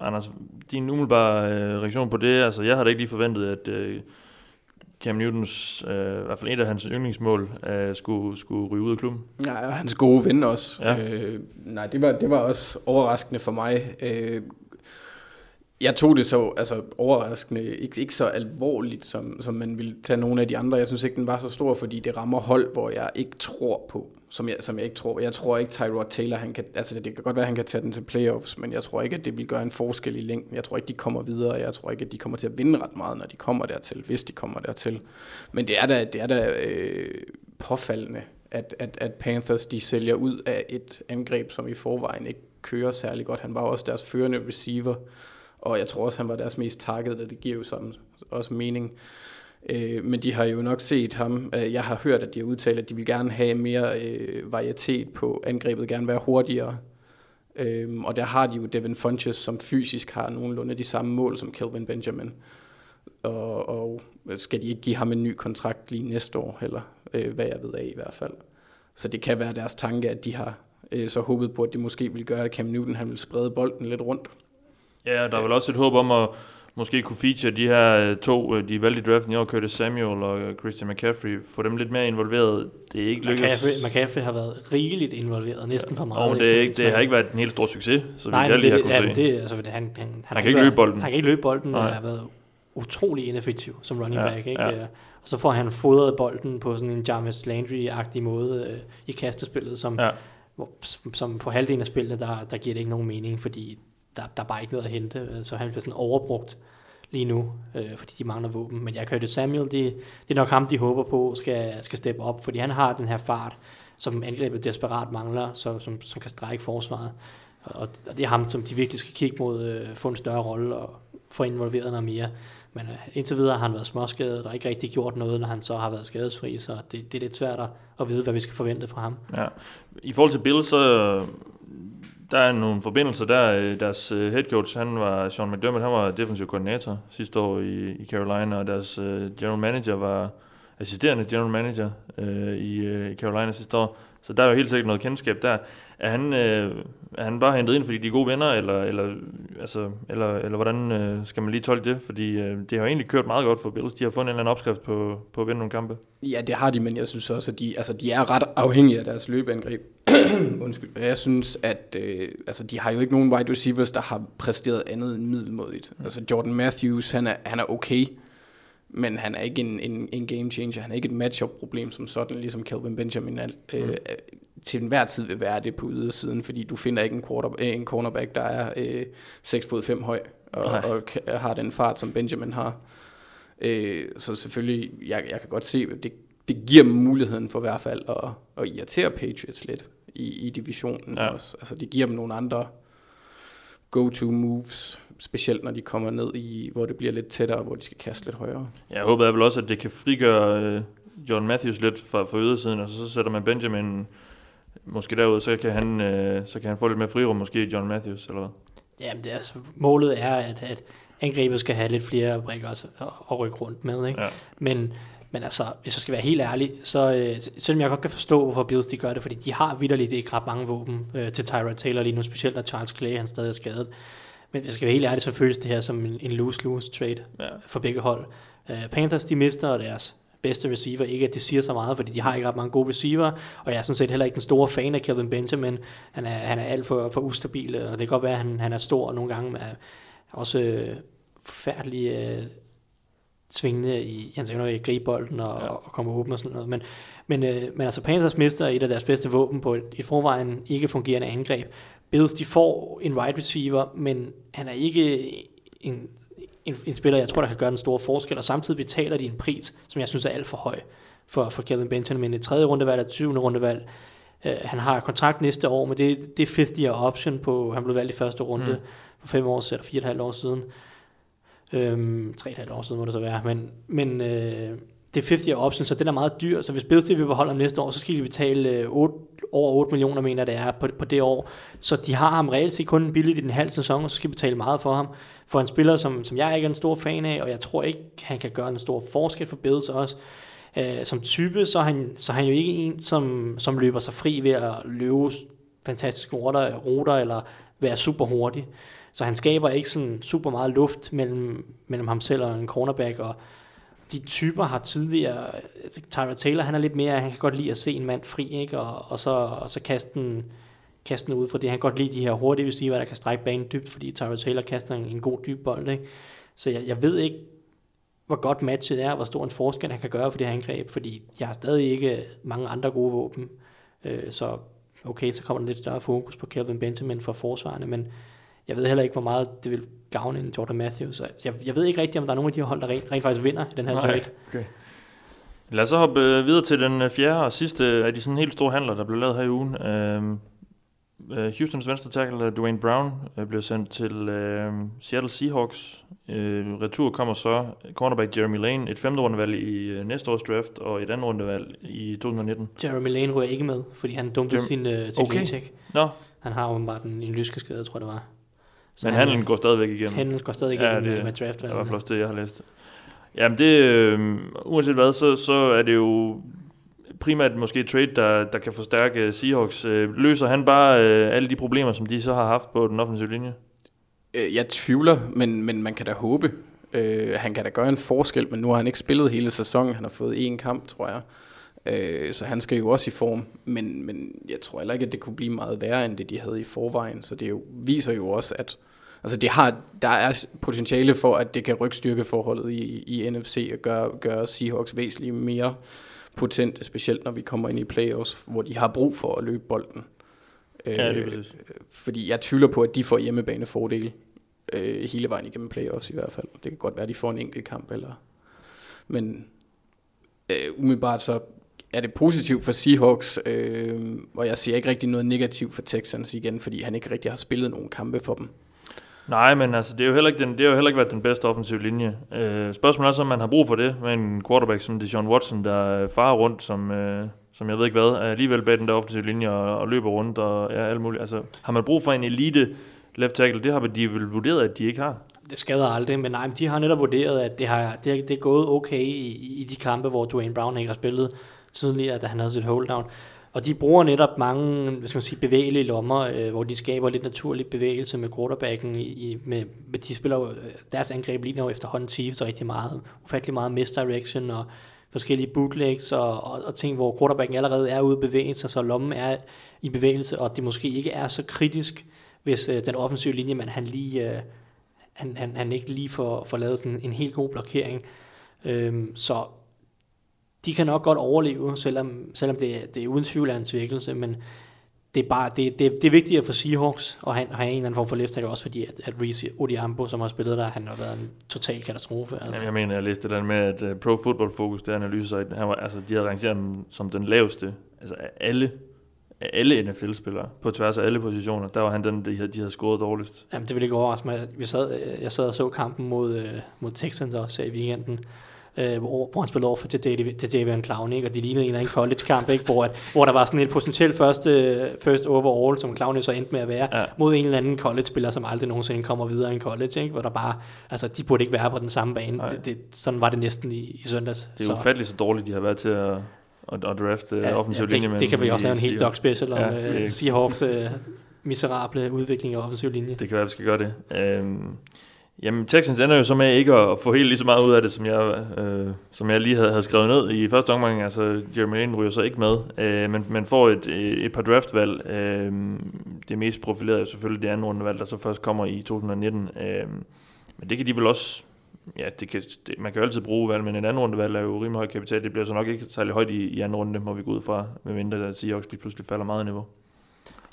Anders, din umiddelbare øh, reaktion på det, altså jeg havde ikke lige forventet, at øh, Cam Newtons, øh, i hvert fald et af hans yndlingsmål, øh, skulle, skulle ryge ud af klubben. Nej, og hans gode ven også. Ja. Øh, nej, det var, det var også overraskende for mig. Øh, Jeg tog det så altså, overraskende, ikke, ikke så alvorligt, som, som man ville tage nogle af de andre. Jeg synes ikke, den var så stor, fordi det rammer hold, hvor jeg ikke tror på, som jeg, som jeg ikke tror. Jeg tror ikke, Tyrod Taylor, han kan, altså det kan godt være, han kan tage den til playoffs, men jeg tror ikke, at det vil gøre en forskel i længden. Jeg tror ikke, de kommer videre, og jeg tror ikke, at de kommer til at vinde ret meget, når de kommer dertil, hvis de kommer dertil. Men det er da, det er da øh, påfaldende, at, at, at Panthers de sælger ud af et angreb, som i forvejen ikke kører særlig godt. Han var også deres førende receiver, og jeg tror også, han var deres mest targeted, og det giver jo sådan også mening. Øh, men de har jo nok set ham. Øh, jeg har hørt, at de har udtalt, at de vil gerne have mere øh, varietet på angrebet, gerne være hurtigere. Øh, og der har de jo Devin Funchess, som fysisk har nogenlunde de samme mål som Kelvin Benjamin. Og, og skal de ikke give ham en ny kontrakt lige næste år heller, øh, hvad jeg ved af i hvert fald. Så det kan være deres tanke, at de har øh, så håbet på, at det måske vil gøre, at Cam Newton han vil sprede bolden lidt rundt. Ja, der er vel også et håb om at måske kunne feature de her to, de valgte i draften i år, Curtis Samuel og Christian McCaffrey, få dem lidt mere involveret. Det er ikke lykkedes. McCaffrey har været rigeligt involveret, næsten for meget. Og det, ikke, det har ikke været en helt stor succes, så vi alle har kunnet ja, se. Det, altså, han, han, han, han kan ikke løbe bolden. Han kan ikke løbe bolden, og har været utrolig ineffektiv som running ja, back. Ikke? Ja. Og så får han fodret bolden på sådan en Jarvis Landry-agtig måde øh, i kastespillet, som, ja. hvor, som på halvdelen af spillene, der, der giver det ikke nogen mening, fordi... Der, der er bare ikke noget at hente, så han bliver sådan overbrugt lige nu, øh, fordi de mangler våben. Men jeg Curtis Samuel, det, det er nok ham, de håber på, skal, skal steppe op, fordi han har den her fart, som angrebet desperat mangler, så, som, som kan strække forsvaret. Og, og det er ham, som de virkelig skal kigge mod, øh, få en større rolle og få involveret noget mere. Men øh, indtil videre har han været småskadet og ikke rigtig gjort noget, når han så har været skadesfri, så det, det er lidt svært at vide, hvad vi skal forvente fra ham. Ja. I forhold til Bill, så... Der er nogle forbindelser der. Deres head coach, han var Sean McDermott, han var defensiv koordinator sidste år i, i Carolina, og deres general manager var assisterende general manager øh, i, i Carolina sidste år. Så der er jo helt sikkert noget kendskab der. Er han, øh, er han bare hentet ind, fordi de er gode venner, eller, eller, altså, eller, eller hvordan øh, skal man lige tolke det? Fordi øh, det har egentlig kørt meget godt for Bills. De har fundet en eller anden opskrift på, på at vinde nogle kampe. Ja, det har de, men jeg synes også, at de, altså, de er ret afhængige af deres løbeangreb. Undskyld. Jeg synes, at øh, altså, de har jo ikke nogen wide receivers, der har præsteret andet end middelmådigt. Mm. Altså Jordan Matthews, han er, han er okay, men han er ikke en, en, en game changer. Han er ikke et matchup-problem som sådan, ligesom Kelvin Benjamin er, øh, mm. til enhver tid vil være det på ydersiden, fordi du finder ikke en, quarterback, en cornerback, der er øh, seks fod fem høj, og, og, og har den fart, som Benjamin har. Øh, så selvfølgelig, jeg, jeg kan godt se, at det, det giver muligheden for i hvert fald at, at irritere Patriots lidt i, i divisionen ja. også. Altså, det giver dem nogle andre go-to moves, specielt når de kommer ned i, hvor det bliver lidt tættere, hvor de skal kaste lidt højere. Jeg håber vel også, at det kan frigøre Jordan Matthews lidt fra, fra ydersiden, og så, så sætter man Benjamin måske derud, så kan han, øh, så kan han få lidt mere frirum, måske Jordan Matthews, eller hvad? Jamen, det er, altså, målet er, at, at angrebet skal have lidt flere brikker at rykke rundt med, ikke? Ja. Men, men altså, hvis jeg skal være helt ærlig, så øh, selvom jeg godt kan forstå, hvorfor Bills de gør det, fordi de har vitterligt ikke ret mange våben øh, til Tyrod Taylor lige nu, specielt når Charles Clay han stadig er skadet. Men hvis jeg skal være helt ærlig, så føles det her som en, en lose-lose trade ja. for begge hold. Øh, Panthers, de mister deres bedste receiver, ikke at det siger så meget, fordi de har ikke ret mange gode receiver, og jeg er sådan set heller ikke den store fan af Kelvin Benjamin. Han er, han er alt for, for ustabil, og det kan godt være, at han, han er stor, og nogle gange er også øh, forfærdelig øh, svingende i hans evne at gribe bolden og, ja. og komme åben og sådan noget. Men, men, øh, men altså Panthers mister et af deres bedste våben på et i forvejen ikke fungerende angreb. Bills, de får en wide receiver, men han er ikke en En, en spiller, jeg tror, der kan gøre den store forskel, og samtidig betaler de en pris, som jeg synes er alt for høj for, for Kelvin Benton, men et tredje rundevalg og et tyvende rundevalg. Øh, han har kontrakt næste år, men det, det er fifty year option på, han blev valgt i første runde mm. for fem år siden, eller fire og et halvt år siden. Øhm, tre og et halvt år siden må det så være, men, men øh, det er fifty year option, så den er meget dyr, så hvis Bills vil beholde ham næste år, så skal de betale øh, otte over otte millioner, mener det er, på, på det år. Så de har ham reelt set kun billigt i den halv sæson, og så skal de betale meget for ham. For en spiller, som, som jeg ikke er en stor fan af, og jeg tror ikke, han kan gøre en stor forskel for Bills også. Øh, som type, så er han, så er han jo ikke en, som, som løber sig fri ved at løbe fantastiske ruter, ruter eller være super hurtig. Så han skaber ikke sådan super meget luft mellem, mellem ham selv og en cornerback, og de typer har tidligere, altså Tyrod Taylor, han er lidt mere, han kan godt lide at se en mand fri, ikke? Og, og så, og så kaste, den, kaste den ud fra det. Han kan godt lide de her hurtige receiver, der kan strække banen dybt, fordi Tyrod Taylor kaster en, en god dyb bold, ikke? Så jeg, jeg ved ikke, hvor godt matchet er, hvor stor en forskel han kan gøre for det her angreb, fordi jeg har stadig ikke mange andre gode våben. Øh, så okay, så kommer der lidt større fokus på Kelvin Benjamin for forsvarerne, men jeg ved heller ikke, hvor meget det vil gavne en Jordan Matthews. Jeg, jeg ved ikke rigtigt, om der er nogen af de her hold, der rent, rent faktisk vinder i den her trade. Okay. Lad os så hoppe videre til den fjerde og sidste af de sådan helt store handler, der blev lavet her i ugen. Uh, Houstons venstre tackle Duane Brown uh, blev sendt til uh, Seattle Seahawks. Uh, retur kommer så cornerback Jeremy Lane, et femte rundevalg i uh, næste års draft og et andet rundevalg i to tusind nitten. Jeremy Lane rører ikke med, fordi han dumpede Jeremy... sin uh, sin okay. no. Han har åbenbart en, en lyskeskade, tror jeg det var. Så men han, handlen går stadigvæk igennem. Handlen går stadig igennem ja, det, med draftvalget. Det er i hvert fald også det, jeg har læst. Jamen det, øh, uanset hvad, så, så er det jo primært måske et trade, der, der kan forstærke Seahawks. Løser han bare øh, alle de problemer, som de så har haft på den offensive linje? Jeg tvivler, men, men man kan da håbe. Øh, han kan da gøre en forskel, men nu har han ikke spillet hele sæsonen. Han har fået én kamp, tror jeg. Øh, så han skal jo også i form, men, men jeg tror heller ikke, at det kunne blive meget værre, end det de havde i forvejen, så det jo, viser jo også, at altså det har, der er potentiale for, at det kan rykke styrkeforholdet i, i N F C og gøre, gøre Seahawks væsentligt mere potente, specielt når vi kommer ind i playoffs, hvor de har brug for at løbe bolden. Øh, ja, det er præcis. Fordi jeg tvivler på, at de får hjemmebane fordele øh, hele vejen igennem playoffs i hvert fald. Det kan godt være, at de får en enkelt kamp. Eller... Men øh, umiddelbart så er det positivt for Seahawks, øh, og jeg ser ikke rigtig noget negativt for Texans igen, fordi han ikke rigtig har spillet nogen kampe for dem. Nej, men altså, det er jo heller ikke den, det er jo heller ikke været den bedste offensive linje. Øh, spørgsmålet er så, om man har brug for det med en quarterback som Deshaun Watson, der farer rundt som, øh, som jeg ved ikke hvad, er alligevel bag den der offensive linje og, og løber rundt og ja, alt muligt. Altså, har man brug for en elite left tackle? Det har de vel vurderet, at de ikke har. Det skader aldrig, men nej, men de har netop vurderet, at det har det, er, det er gået okay i, i de kampe, hvor Duane Brown ikke har spillet tidligere, da han havde sit holddown. Og de bruger netop mange, hvad skal man sige, bevægelige lommer, øh, hvor de skaber lidt naturlig bevægelse med quarterbacken. I, med, med de spiller jo, deres angreb ligner jo efterhånden Chiefs rigtig meget, ufattelig meget misdirection og forskellige bootlegs og, og, og ting, hvor quarterbacken allerede er ude i bevægelse, så lommen er i bevægelse, og det måske ikke er så kritisk, hvis øh, den offensive linje, man han lige, øh, han, han, han ikke lige får, får lavet sådan en helt god blokering. Øh, så... De kan nok godt overleve, selvom, selvom det, det er uden tvivl er en svækkelse, men det er, bare, det, det, det er vigtigere for Seahawks at have, at have en eller anden form for left tackle, også fordi at, at Reece Odiambo, som har spillet der, han har været en total katastrofe. Altså. Jamen, jeg mener, jeg læste det der med, at uh, Pro Football Focus, der analyser, han var, altså, de havde rangeret ham som den laveste altså af alle, af alle N F L-spillere, på tværs af alle positioner. Der var han den, de havde, de havde scoret dårligst. Jamen, det ville ikke overraske mig. Jeg sad, jeg sad og så kampen mod, mod Texans også i weekenden, Øh, hvor, hvor han spillede over for til David Clowney, ikke? Og det lignede en eller anden college-kamp, ikke? Hvor, at, hvor der var sådan et potentielt første, first overall, som Clowney så endte med at være, ja, mod en eller anden college-spiller, som aldrig nogensinde kommer videre end college, ikke? Hvor der bare, altså de burde ikke være på den samme bane. Det, det, sådan var det næsten i, i søndags. Det er så ufatteligt så dårligt, de har været til at, at, at drafte ja, offensiv ja, linje. Det, det kan vi også lave en helt dog special om ja, Seahawks øh, miserable udvikling af offensiv linje. Det kan være, vi skal gøre det. Øhm. Jamen, Texans ender jo så med ikke at få helt lige så meget ud af det, som jeg, øh, som jeg lige havde, havde skrevet ned i første omgang. Altså, Jeremy Lane ryger så ikke med, øh, men man får et, et par draftvalg. Øh, det mest profilerede er selvfølgelig det andet rundevalg, der så først kommer i to tusind nitten. Øh, men det kan de vel også... Ja, det kan, det, man kan jo altid bruge valg, men et andet rundevalg er jo rimelig høj kapital. Det bliver så nok ikke særlig højt i, i anden runde, må vi gå ud fra, medmindre at Seahawks lige pludselig falder meget i niveau.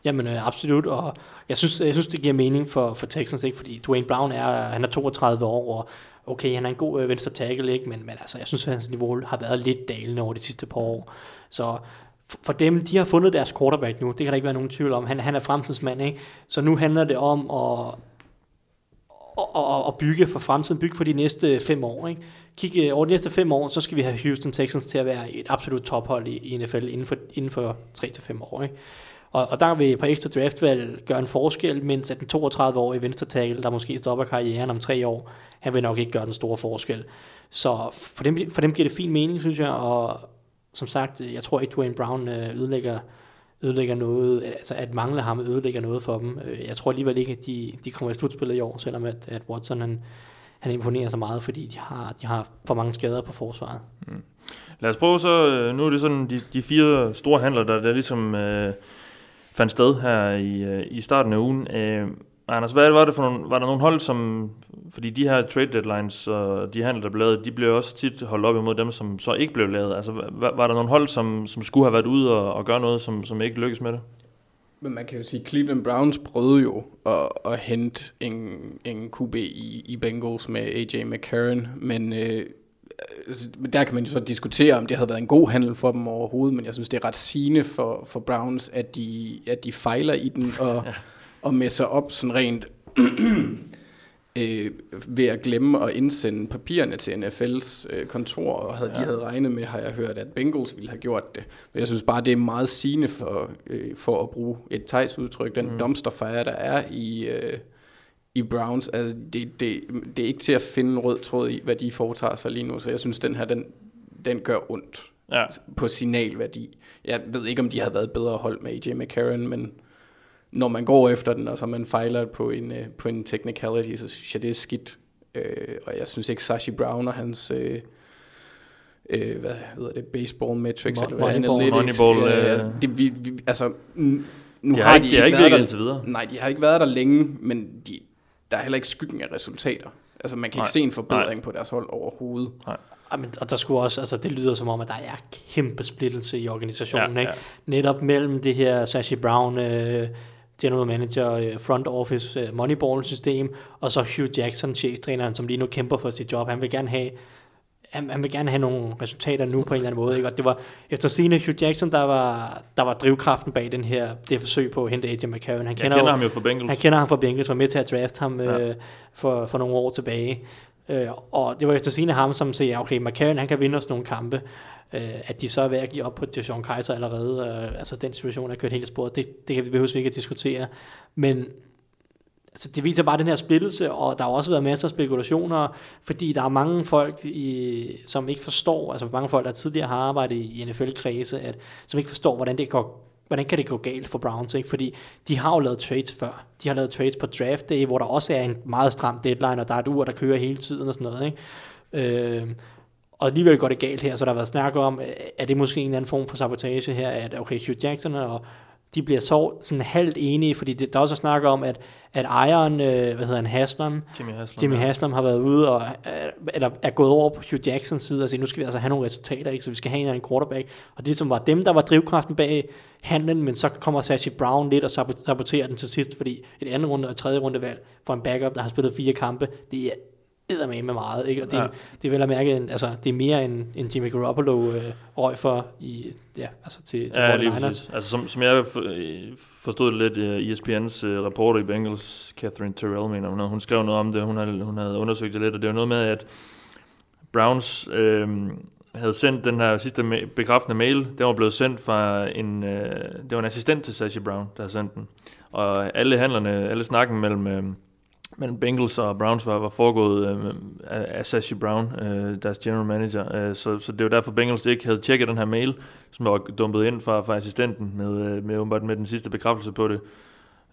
Jamen øh, absolut, og jeg synes, jeg synes det giver mening for, for Texans, ikke? Fordi Duane Brown er, han er toogtredive år, og okay, han er en god øh, venstre tackle, ikke? Men, men altså, jeg synes, at hans niveau har været lidt dalende over de sidste par år. Så for dem, de har fundet deres quarterback nu, det kan der ikke være nogen tvivl om. Han, han er fremtidsmand, ikke? Så nu handler det om at, at, at, at bygge for fremtiden, bygge for de næste fem år, ikke? Kig, over de næste fem år, så skal vi have Houston Texans til at være et absolut tophold i, i N F L inden for, inden for tre til fem år, ikke? Og, og der vil et par ekstra draftvalg gøre en forskel, mens at den toogtredive-årige venstre tackle, der måske stopper karrieren om tre år, han vil nok ikke gøre den store forskel. Så for dem, for dem giver det fin mening, synes jeg, og som sagt, jeg tror ikke, Duane Brown ødelægger, ødelægger noget, altså at mangle ham ødelægger noget for dem. Jeg tror alligevel ikke, at de, de kommer i slutspillet i år, selvom at, at Watson, han, han imponerer så meget, fordi de har, de har for mange skader på forsvaret. Mm. Lad os prøve så, nu er det sådan, de, de fire store handler, der, der ligesom... Øh fandt sted her i, i starten af ugen. Øh, Anders, hvad var det for nogle, var der nogle hold, som, fordi de her trade deadlines og de handler, der blev lavet, de blev også tit holdt op imod dem, som så ikke blev lavet. Altså, var, var der nogle hold, som, som skulle have været ude og, og gøre noget, som, som ikke lykkedes med det? Men man kan jo sige, at Cleveland Browns prøvede jo at, at hente en, en Q B i, i Bengals med A J McCarron, men øh, der kan man jo så diskutere, om det havde været en god handel for dem overhovedet, men jeg synes, det er ret sigende for, for Browns, at de, at de fejler i den og, ja. og messer op sådan rent øh, ved at glemme at indsende papirerne til N F L's øh, kontor, og havde, ja. de havde regnet med, har jeg hørt, at Bengals ville have gjort det. Men jeg synes bare, det er meget sigende for, øh, for at bruge et Theis udtryk, den mm. dumpsterfire, der er i... Øh, i Browns, altså det, det, det er ikke til at finde en rød tråd i, hvad de foretager sig lige nu, så jeg synes, den her, den, den gør ondt ja. på signalværdi. Jeg ved ikke, om de havde været bedre hold med A J McCarron, men når man går efter den, og så man fejler på en, på en technicality, så synes jeg, det er skidt. Øh, og jeg synes ikke, Sashi Brown og hans... Øh, Øh, hvad hedder det, baseball metrics, Moneyball, Moneyball øh, øh, det, vi, vi, altså, nu de har, har de ikke, de ikke været der, videre. Nej, de har ikke været der længe, men de der er heller ikke skyggen af resultater. Altså, man kan Nej. ikke se en forbedring Nej. på deres hold overhovedet. Nej. Jamen, og der skulle også, altså, det lyder som om, at der er kæmpe splittelse i organisationen, ja, ikke? Ja. Netop mellem det her Sashi Brown, øh, general manager, front office, moneyball-system, og så Hugh Jackson, cheftræneren, som lige nu kæmper for sit job. Han vil gerne have, han, han vil gerne have nogle resultater nu på en eller anden måde. Ikke? Og det var efter sigende Hugh Jackson, der var, der var drivkraften bag den her, det forsøg på at hente A J McCarron. Han kender, kender ham jo fra Bengals. Han kender ham fra Bengals, var med til at drafte ham ja. øh, for, for nogle år tilbage. Øh, og det var efter sigende ham, som siger, okay, McCarron, han kan vinde os nogle kampe. Uh, at de så er ved at give op på Deshaun Kaiser allerede, uh, altså den situation er kørt helt af sporet, det, det kan vi behøves ikke at diskutere, men altså, det viser bare den her splittelse, og der har også været masser af spekulationer, fordi der er mange folk, i, som ikke forstår, altså mange folk, der tidligere har arbejdet i N F L-kredse, at, som ikke forstår, hvordan det går, hvordan kan det gå galt for Browns, ikke? Fordi de har jo lavet trades før, de har lavet trades på draft day, hvor der også er en meget stram deadline, og der er et ur, der kører hele tiden og sådan noget, ikke? Uh, Og alligevel går det galt her, så der har været snak om, er det måske en eller anden form for sabotage her, at okay, Hugh Jackson og de bliver så sådan halvt enige, fordi det, der er også snak om, at, at ejeren, øh, hvad hedder han, Haslam, Jimmy Haslam, Jimmy Haslam ja. har været ude og er, eller er gået over på Hugh Jacksons side og siger, nu skal vi altså have nogle resultater, ikke? Så vi skal have en eller anden quarterback. Og det som var dem, der var drivkraften bag handlen, men så kommer Sashi Brown lidt og saboterer den til sidst, fordi et andet runde og et tredje runde valg for en backup, der har spillet fire kampe, det er eddermame med meget, ikke? Og det, ja. det er vel at mærke, altså det er mere end, end Jimmy Garoppolo øh, røg for i, ja, altså til, til ja, forty-niners. Altså som, som jeg forstod lidt, uh, E S P N's uh, reporter i Bengals, Catherine Terrell, mener hun, hun skrev noget om det, hun havde, hun havde undersøgt det lidt, og det var noget med, at Browns øh, havde sendt den her sidste ma- bekræftende mail, den var blevet sendt fra en, øh, det var en assistent til Sashi Brown, der havde sendt den, og alle handlerne, alle snakken mellem øh, men Bengals og Browns var, var foregået øh, af Sashi Brown, øh, deres general manager. Øh, så, så det var derfor, Bengals ikke havde tjekket den her mail, som var dumpet ind fra, fra assistenten med, med, med, med den sidste bekræftelse på det.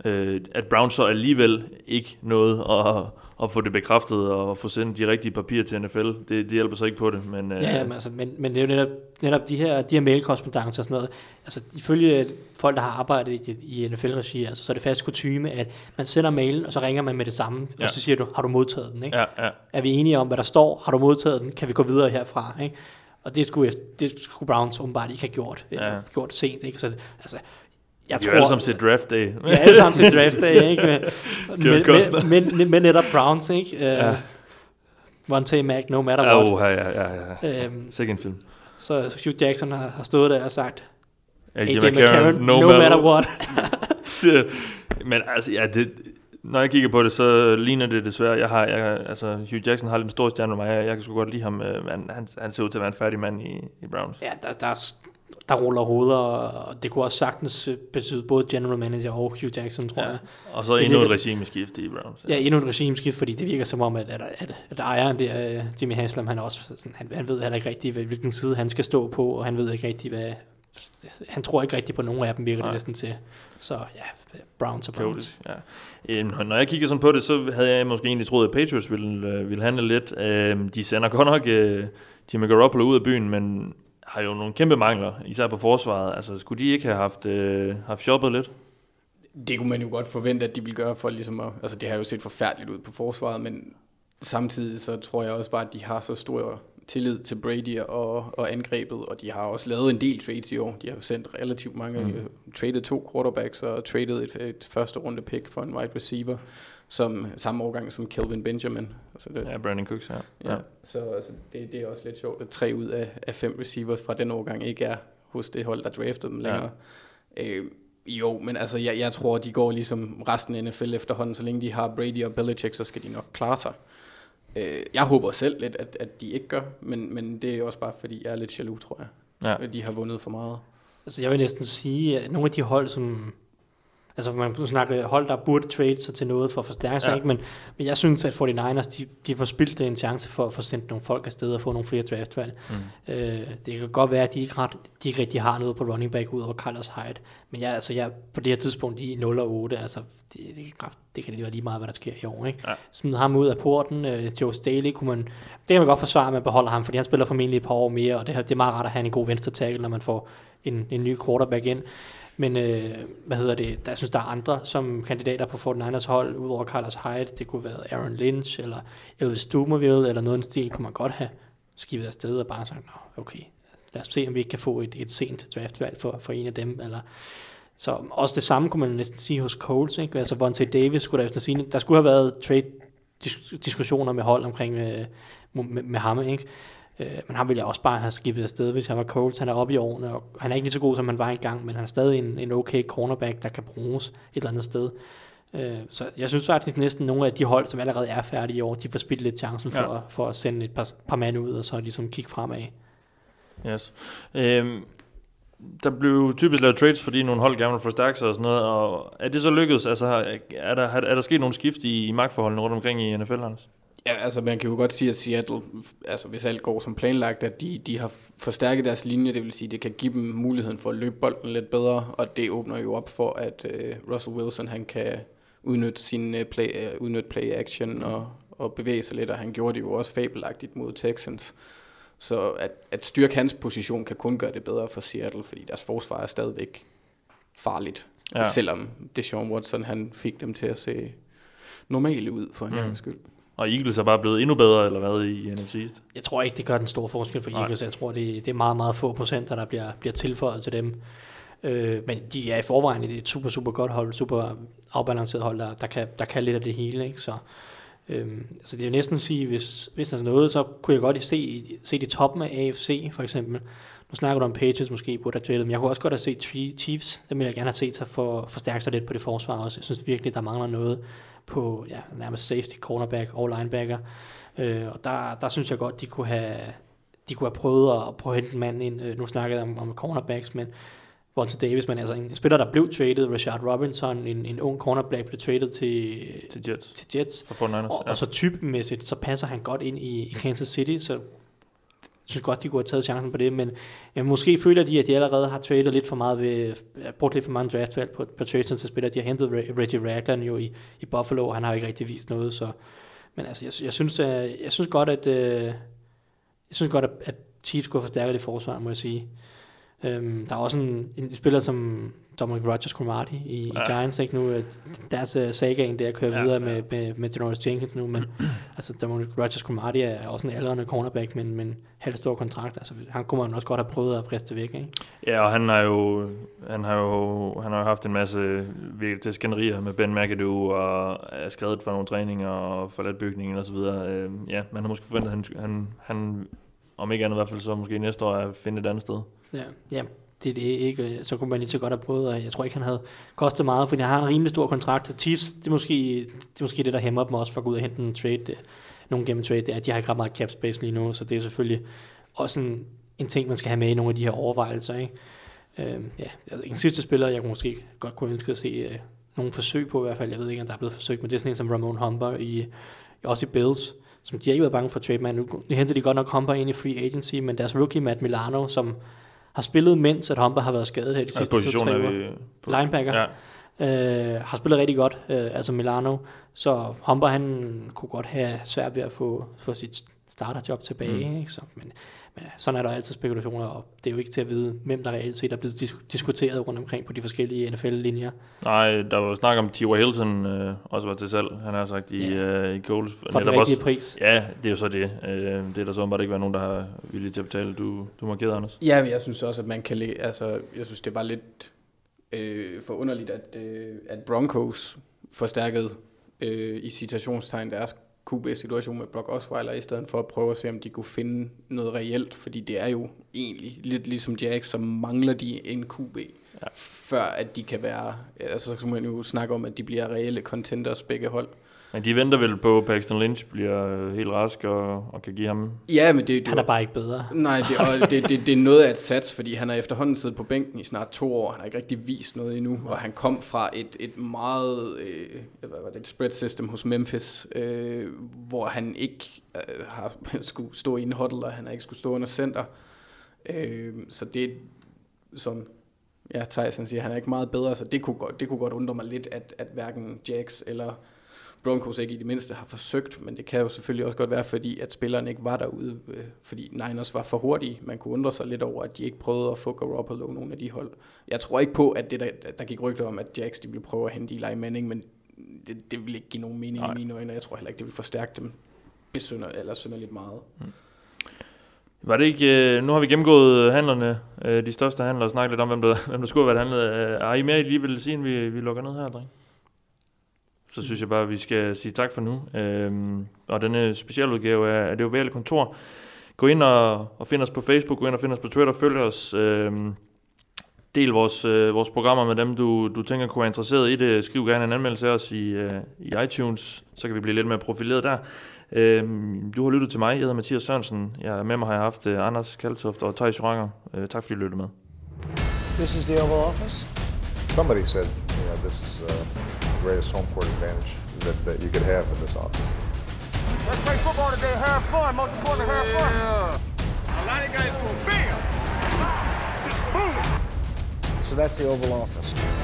Øh, at Browns så alligevel ikke nåede at, at få det bekræftet og få sendt de rigtige papirer til N F L. Det, det hjælper så ikke på det. Men, øh, ja, men, altså, men, men det er jo netop, netop de her, de her mailkorrespondancer og sådan noget. Altså ifølge folk, der har arbejdet i, i N F L-regi, altså, så er det fast kutyme, at man sender mailen, og så ringer man med det samme, ja. og så siger du, har du modtaget den? Ikke? Ja, ja. Er vi enige om, hvad der står? Har du modtaget den? Kan vi gå videre herfra? Ikke? Og det skulle, det skulle Browns åbenbart ikke have gjort. Ja. Eller, gjort sent. Ikke? Så, altså... Jeg tror, jo alle sammen til draft day. Ja, alle sammen til draft day, ikke? Men, men, men, men netop Browns, ikke? Uh, ja. One Tay Mac, no matter what. Oh, ja, ja, ja. Øhm, Sikke en film. Så, så Hugh Jackson har, har stået der og sagt, A J McCarron, no, no matter what. Men altså, ja, det, når jeg kigger på det, så ligner det desværre. Jeg har, jeg, altså, Hugh Jackson har lidt en stor stjerne med mig. Jeg, jeg kan sgu godt lide ham. Han, han, han ser ud til at være en færdig mand i, i Browns. Ja, der, der er... der ruller hoveder, og det kunne også sagtens betyde både general manager og Hugh Jackson, tror ja. jeg. Og så det endnu virker, et regimeskift i Browns. Ja, ja endnu et regimeskift, fordi det virker som om, at, at, at, at ejeren der, Jimmy Haslam, han, også, sådan, han, han ved heller ikke rigtigt, hvilken side han skal stå på, og han ved ikke rigtigt, hvad... Han tror ikke rigtigt på nogen af dem, virker det næsten til. Så ja, Browns og Browns. Ja. Øhm, når jeg kiggede sådan på det, så havde jeg måske egentlig troet, at Patriots ville, ville handle lidt. Øhm, de sender godt nok øh, Jimmy Garoppolo ud af byen, men... har jo nogle kæmpe mangler, især på forsvaret. Altså, skulle de ikke have haft, øh, haft shoppet lidt? Det kunne man jo godt forvente, at de ville gøre for ligesom at... Altså, det har jo set forfærdeligt ud på forsvaret, men samtidig så tror jeg også bare, at de har så stor tillid til Brady og, og angrebet, og de har også lavet en del trades i år. De har jo sendt relativt mange... Mm. Traded to quarterbacks og traded et, et første runde pick for en wide receiver, som samme årgang som Kelvin Benjamin. Altså det, ja, Brandon Cooks, ja. ja. ja. Så altså, det, det er også lidt sjovt, at tre ud af, af fem receivers fra den årgang ikke er hos det hold, der draftede dem længere. Ja. Øh, jo, men altså, jeg, jeg tror, de går ligesom resten af N F L efterhånden. Så længe de har Brady og Belichick, så skal de nok klare sig. Øh, jeg håber selv lidt, at, at de ikke gør, men, men det er også bare, fordi jeg er lidt jaloux, tror jeg. Ja. De har vundet for meget. Altså, jeg vil næsten sige, at nogle af de hold, som... Altså man snakker hold, der burde trade sig til noget for at forstærke sig, ja. ikke? Men, men jeg synes, at forty-niners, de, de får spildt en chance for at få sendt nogle folk afsted og få nogle flere draftvalg. Mm. Øh, det kan godt være, at de ikke, ret, de ikke rigtig har noget på running back ud over Carlos Hyde, men jeg, altså, jeg på det her tidspunkt i nul og otte, altså det, det, kan, det kan lige være lige meget, hvad der sker i år. Ikke? Ja. Smid ham ud af porten, øh, Joe Staley, kunne man, det kan man godt forsvare, at man beholder ham, fordi han spiller formentlig et par år mere, og det, det er meget rart at have en god venstre tackle, når man får en, en ny quarterback ind. Men øh, hvad hedder det, der synes, der er andre som kandidater på forty-niners hold, udover Carlos Hyde. Det kunne være Aaron Lynch, eller Elvis Dumerville, eller noget af den stil, kunne man godt have skibet afsted og bare sagt, nå, okay, lad os se, om vi ikke kan få et, et sent draftvalg for, for en af dem, eller Så også det samme kunne man næsten sige hos Colts, ikke? Altså Vontae Davis skulle der efter sine, der skulle have været trade-diskussioner med hold omkring øh, med, med ham, ikke? Øh, men ham ville jeg også bare have skibet afsted, hvis han var Colts. Han er oppe i årene, og han er ikke lige så god, som han var engang, men han er stadig en, en okay cornerback, der kan bruges et eller andet sted. Øh, så jeg synes faktisk næsten, nogle af de hold, som allerede er færdige i år, de får spildt lidt chancen for, ja. for at sende et par, par mand ud, og så ligesom kigge fremad. Yes. Øhm, der blev typisk lavet trades, fordi nogle hold gerne vil forstærke sig og sådan noget, og er det så lykkedes? Altså, er der, er der sket nogle skift i, i magtforholdene rundt omkring i N F L, Anders? Ja, altså man kan jo godt sige, at Seattle, altså hvis alt går som planlagt, at de, de har forstærket deres linje, det vil sige, det kan give dem muligheden for at løbe bolden lidt bedre, og det åbner jo op for, at uh, Russell Wilson, han kan udnytte sin uh, play, uh, udnytte play action og, og bevæge sig lidt, og han gjorde det jo også fabelagtigt mod Texans. Så at, at styrke hans position kan kun gøre det bedre for Seattle, fordi deres forsvar er stadigvæk farligt, ja. selvom Deshaun Watson, han fik dem til at se normale ud for en mm. gangs skyld. Og Eagles er bare blevet endnu bedre, eller hvad, i N F C? Jeg tror ikke, det gør den store forskel for Eagles. Nej. Jeg tror, det, det er meget, meget få procenter, der bliver, bliver tilføjet til dem. Øh, men de er i forvejen et super, super godt hold, super afbalanceret hold, der, der, kan, der kan lidt af det hele, ikke? Så, øh, altså det er jo næsten at sige, hvis, hvis der er noget, så kunne jeg godt se, se det toppen af A F C, for eksempel. Nu snakker du om Patriots måske på det, men jeg kunne også godt have set Chiefs. Dem ville jeg gerne have set sig for, forstærke sig lidt på det forsvar også. Jeg synes virkelig, der mangler noget på ja, nærmest safety, cornerback og linebacker. Øh, og der, der synes jeg godt, de kunne have, de kunne have prøvet at, prøve at hente en mand ind. Øh, nu snakkede jeg om, om cornerbacks, men Vontae Davis, men altså en spiller, der blev traded, Rashard Robinson, en, en ung cornerback, blev traded til, til Jets. Til Jets. Og, ja. og så typemæssigt, så passer han godt ind i, i Kansas City, så jeg synes godt, de kunne have taget chancen på det, men ja, måske føler de, at de allerede har tradet lidt for meget ved, brugt lidt for meget draftvalg på, på tradesen til spillere. De har hentet Reggie Ragland jo i, i Buffalo, og han har jo ikke rigtig vist noget, så men altså, jeg, jeg, synes, jeg, jeg synes godt, at øh, jeg synes godt, at, at Chiefs kunne forstærke det forsvar, må jeg sige. Øhm, der er også en, en spiller som Dominic Rodgers-Cromartie i, ja. i Giants, ikke nu? Deres uh, sagaen der kører ja, videre ja. med, med, med Janoris Jenkins nu, men altså Dominic Rodgers-Cromartie er også en aldrende cornerback, men, men halvt stor kontrakt, altså han kunne man også godt have prøvet at friste væk, ikke? Ja, og han har jo han har jo, han har jo haft en masse virkelig til skænderier med Ben McAdoo, og er skredet for nogle træninger og forladt bygningen og så videre. Øh, ja, man har måske forventet, at han, han, han om ikke andet i hvert fald, så måske næste år at finde et andet sted. Ja, ja, det er det ikke. Så kunne man lige så godt have prøvet, og jeg tror ikke, han havde kostet meget, fordi han har en rimelig stor kontrakt. Chiefs, det er måske det, er måske det der hæmmer dem også for at gå ud og hente en trade, nogen gennem trade, det er, at de har ikke ret meget cap space lige nu, så det er selvfølgelig også en, en ting, man skal have med i nogle af de her overvejelser, ikke? Øhm, ja, en sidste spiller, jeg kunne måske godt kunne ønske at se øh, nogle forsøg på i hvert fald, jeg ved ikke, om der er blevet forsøgt, men det er sådan en som Ramon Humber, i, også i Bills, som de har ikke været bange for trade, man. Nu henter de godt nok Humber ind i free agency, men deres rookie, Matt Milano, som har spillet, mens at Humber har været skadet her de sidste altså, to-tre uger. Linebacker. Ja. Øh, har spillet rigtig godt, øh, altså Milano. Så Humber, han kunne godt have svært ved at få, få sit starterjob tilbage. Mm. Ikke? Så, men, men sådan er der altid spekulationer, og det er jo ikke til at vide, hvem der reelt set er blevet dis- diskuteret rundt omkring på de forskellige N F L-linjer. Nej, der var snak om T Y Hilton, øh, også var til salg, han har sagt, i, ja. øh, i Coles. For den rigtige pris. Ja, det er jo så det. Øh, det er der så åbenbart ikke været nogen, der har villige til at betale. Du, du markerede, Anders. Ja, jeg synes også, at man kan læ- altså, jeg synes, det er bare lidt øh, forunderligt, at, øh, at Broncos forstærkede øh, i citationstegn deres Q B-situation med Brock Osweiler, i stedet for at prøve at se, om de kunne finde noget reelt, fordi det er jo egentlig lidt ligesom Jags, så mangler de en Q B, ja. før at de kan være, altså så kan man jo snakke om, at de bliver reelle contenders begge hold. Men de venter vel på, at Paxton Lynch bliver helt rask og, og kan give ham... Ja, men det, det han er jo bare ikke bedre. Nej, det, det, det, det er noget af et sats, fordi han har efterhånden siddet på bænken i snart to år, han har ikke rigtig vist noget endnu, og han kom fra et, et meget... Øh, hvad var det, et spread system hos Memphis, øh, hvor han ikke øh, har, skulle stå i en huddle, og han har ikke skulle stå under center. Øh, så det som... Ja, Theis siger, han er ikke meget bedre, så det kunne godt, det kunne godt undre mig lidt, at, at hverken Jax eller... Broncos ikke i det mindste har forsøgt, men det kan jo selvfølgelig også godt være, fordi at spilleren ikke var derude, øh, fordi Niners var for hurtige. Man kunne undre sig lidt over, at de ikke prøvede at få Garoppolo nogle af de hold. Jeg tror ikke på, at det der, der gik rygter om, at Jax de ville prøve at hente Eli Manning, men det, det ville ikke give nogen mening Nej. i mine øjne, og jeg tror heller ikke, det ville forstærke dem besønder, eller sønder lidt meget. Mm. Var det ikke, nu har vi gennemgået handlerne, de største handler, og snakket lidt om, hvem der, hvem der skulle have været handlet. Er I mere lige vil sige, inden vi, vi lukker ned her, dreng? Så synes jeg bare, at vi skal sige tak for nu. Øhm, og denne specialudgave af Det Ovale Kontor. Gå ind og, og find os på Facebook, gå ind og find os på Twitter, følg os. Øhm, del vores, øh, vores programmer med dem, du, du tænker kunne være interesseret i det. Skriv gerne en anmeldelse af os i, øh, i iTunes, så kan vi blive lidt mere profileret der. Øhm, du har lyttet til mig, jeg hedder Mathias Sørensen. Jeg er med mig, har jeg haft øh, Anders Kaldtoft og Theis Joranger. Øh, tak fordi I lyttede med. This is the Oval Office. Somebody said, you know, this is the greatest home court advantage that, that you could have in this office. Let's play football today, have fun, most important, have fun. Yeah. A lot of guys go, bam, just boom. So that's the Oval Office.